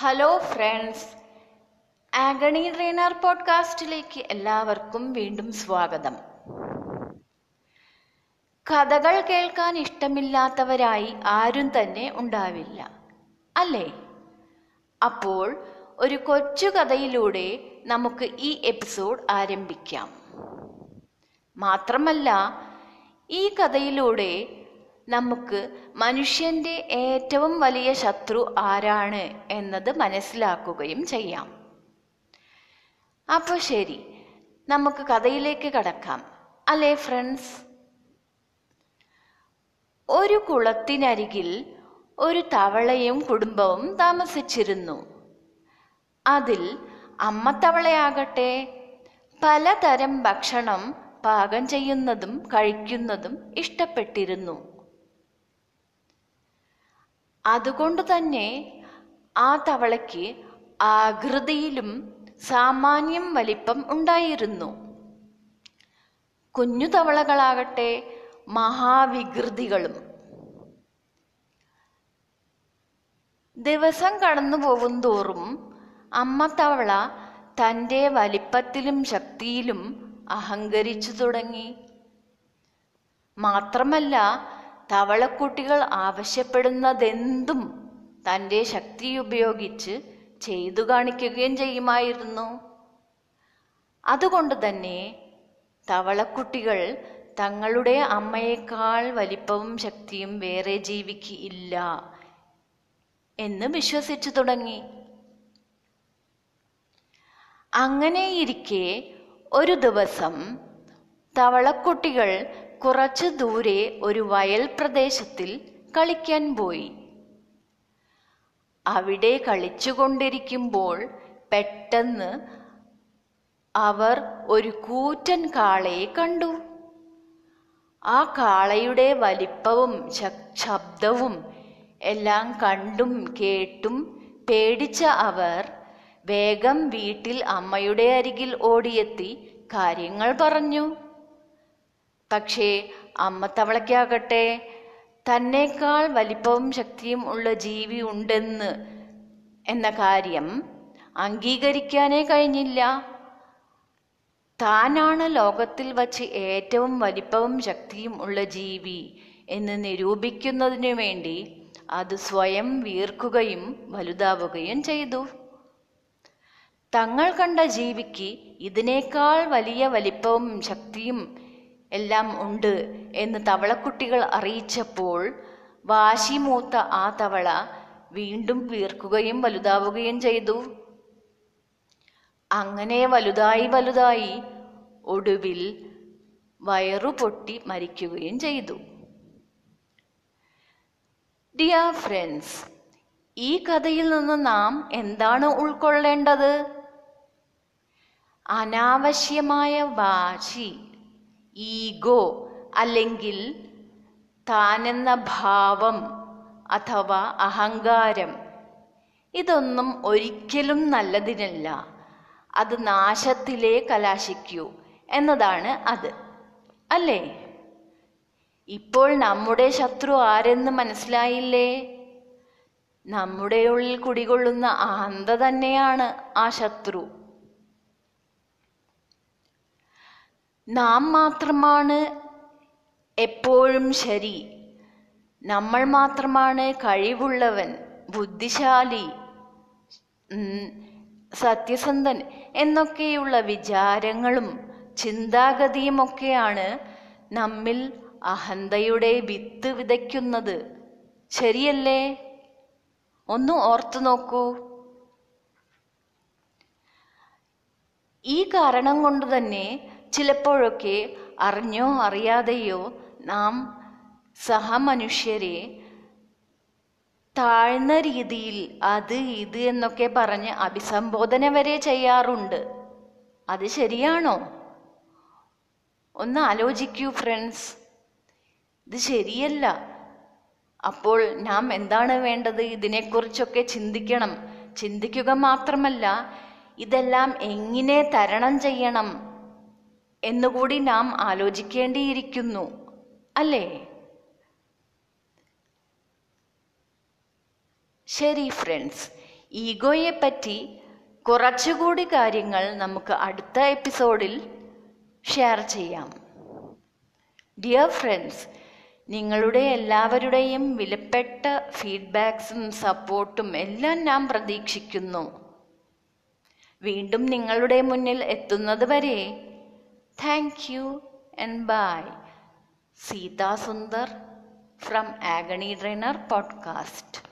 Hello friends, ആഗണി trainer പോഡ്കാസ്റ്റിലേക്ക് എല്ലാവർക്കും വീണ്ടും സ്വാഗതം. കഥകൾ കേൾക്കാൻ ഇഷ്ടമില്ലാത്തവരായി ആരും തന്നെ ഉണ്ടാവില്ല, അല്ലേ? അപ്പോൾ ഒരു കൊച്ചുകഥയിലൂടെ നമുക്ക് ഈ എപ്പിസോഡ് ആരംഭിക്കാം. മാത്രമല്ല, ഈ കഥയിലൂടെ നമുക്ക് മനുഷ്യൻ്റെ ഏറ്റവും വലിയ ശത്രു ആരാണ് എന്നത് മനസ്സിലാക്കുകയും ചെയ്യാം. അപ്പോൾ ശരി, നമുക്ക് കഥയിലേക്ക് കടക്കാം, അല്ലേ ഫ്രണ്ട്സ്? ഒരു കുളത്തിനരികിൽ ഒരു തവളയും കുടുംബവും താമസിച്ചിരുന്നു. അതിൽ അമ്മ തവളയാകട്ടെ പലതരം ഭക്ഷണം പാകം ചെയ്യുന്നതും കഴിക്കുന്നതും ഇഷ്ടപ്പെട്ടിരുന്നു. അതുകൊണ്ട് തന്നെ ആ തവളയ്ക്ക് ആകൃതിയിലും സാമാന്യം വലിപ്പം ഉണ്ടായിരുന്നു. കുഞ്ഞു തവളകളാകട്ടെ മഹാവികൃതികളും. ദിവസം കടന്നു പോകുന്തോറും അമ്മ തവള തൻ്റെ വലിപ്പത്തിലും ശക്തിയിലും അഹങ്കരിച്ചു തുടങ്ങി. മാത്രമല്ല, തവളക്കുട്ടികൾ ആവശ്യപ്പെടുന്നതെന്തും തൻ്റെ ശക്തി ഉപയോഗിച്ച് ചെയ്തു കാണിക്കുകയും ചെയ്യുമായിരുന്നു. അതുകൊണ്ട് തന്നെ തവളക്കുട്ടികൾ തങ്ങളുടെ അമ്മയേക്കാൾ വലിപ്പവും ശക്തിയും വേറെ ജീവിക്ക് ഇല്ല എന്ന് വിശ്വസിച്ചു തുടങ്ങി. അങ്ങനെയിരിക്കെ ഒരു ദിവസം തവളക്കുട്ടികൾ കുറച്ചു ദൂരെ ഒരു വയൽ പ്രദേശത്തിൽ കളിക്കാൻ പോയി. അവിടെ കളിച്ചുകൊണ്ടിരിക്കുമ്പോൾ പെട്ടെന്ന് അവർ ഒരു കൂറ്റൻ കാളയെ കണ്ടു. ആ കാളയുടെ വലിപ്പവും ശബ്ദവും എല്ലാം കണ്ടും കേട്ടും പേടിച്ച അവർ വേഗം വീട്ടിൽ അമ്മയുടെ അരികിൽ ഓടിയെത്തി കാര്യങ്ങൾ പറഞ്ഞു. പക്ഷേ അമ്മ തവളയ്ക്കാകട്ടെ തന്നേക്കാൾ വലിപ്പവും ശക്തിയും ഉള്ള ജീവി ഉണ്ടെന്ന് എന്ന കാര്യം അംഗീകരിക്കാനേ കഴിഞ്ഞില്ല. താനാണ് ലോകത്തിൽ വച്ച് ഏറ്റവും വലിപ്പവും ശക്തിയും ഉള്ള ജീവി എന്ന് നിരൂപിക്കുന്നതിനു വേണ്ടി അത് സ്വയം വീർക്കുകയും വലുതാവുകയും ചെയ്തു. തങ്ങൾ കണ്ട ജീവിക്ക് ഇതിനേക്കാൾ വലിയ വലിപ്പവും ശക്തിയും എല്ലാം ഉണ്ട് എന്ന് തവളക്കുട്ടികൾ അറിയിച്ചപ്പോൾ വാശി മൂത്ത ആ തവള വീണ്ടും വീർക്കുകയും വലുതാവുകയും ചെയ്തു. അങ്ങനെ വലുതായി ഒടുവിൽ വയറുപൊട്ടി മരിക്കുകയും ചെയ്തു. ഡിയർ ഫ്രണ്ട്സ്, ഈ കഥയിൽ നിന്ന് നാം എന്താണ് ഉൾക്കൊള്ളേണ്ടത്? അനാവശ്യമായ വാശി, ഈഗോ അല്ലെങ്കിൽ താനെന്ന ഭാവം അഥവാ അഹങ്കാരം, ഇതൊന്നും ഒരിക്കലും നല്ലതിനല്ല. അത് നാശത്തിലേ കലാശിക്കൂ എന്നതാണ് അത്, അല്ലേ? ഇപ്പോൾ നമ്മുടെ ശത്രു ആരെന്ന് മനസ്സിലായില്ലേ? നമ്മുടെ ഉള്ളിൽ കുടികൊള്ളുന്ന അഹന്ത തന്നെയാണ് ആ ശത്രു. നാം മാത്രമാണ് എപ്പോഴും ശരി, നമ്മൾ മാത്രമാണ് കഴിവുള്ളവൻ, ബുദ്ധിശാലി, സത്യസന്ധൻ എന്നൊക്കെയുള്ള വിചാരങ്ങളും ചിന്താഗതിയുമൊക്കെയാണ് നമ്മിൽ അഹന്തയുടെ വിത്ത് വിതയ്ക്കുന്നത്, ശരിയല്ലേ? ഒന്ന് ഓർത്തു നോക്കൂ. ഈ കാരണം കൊണ്ട് തന്നെ ചിലപ്പോഴൊക്കെ അറിഞ്ഞോ അറിയാതെയോ നാം സഹമനുഷ്യരെ താഴ്ന്ന രീതിയിൽ അത് ഇത് എന്നൊക്കെ പറഞ്ഞ് അഭിസംബോധന വരെ ചെയ്യാറുണ്ട്. അത് ശരിയാണോ? ഒന്ന് ആലോചിക്കൂ ഫ്രണ്ട്സ്, ഇത് ശരിയല്ല. അപ്പോൾ നാം എന്താണ് വേണ്ടത്? ഇതിനെക്കുറിച്ചൊക്കെ ചിന്തിക്കണം. ചിന്തിക്കുക മാത്രമല്ല, ഇതെല്ലാം എങ്ങനെ തരണം ചെയ്യണം എന്നുകൂടി നാം ആലോചിക്കേണ്ടിയിരിക്കുന്നു, അല്ലേ? ശരി ഫ്രണ്ട്സ്, ഈഗോയെപ്പറ്റി കുറച്ചുകൂടി കാര്യങ്ങൾ നമുക്ക് അടുത്ത എപ്പിസോഡിൽ ഷെയർ ചെയ്യാം. ഡിയർ ഫ്രണ്ട്സ്, നിങ്ങളുടെ എല്ലാവരുടെയും വിലപ്പെട്ട ഫീഡ്ബാക്സും സപ്പോർട്ടും എല്ലാം ഞാൻ പ്രതീക്ഷിക്കുന്നു. വീണ്ടും നിങ്ങളുടെ മുന്നിൽ എത്തുന്നത് വരെ thank you and bye. Sita Sundar from agony trainer podcast.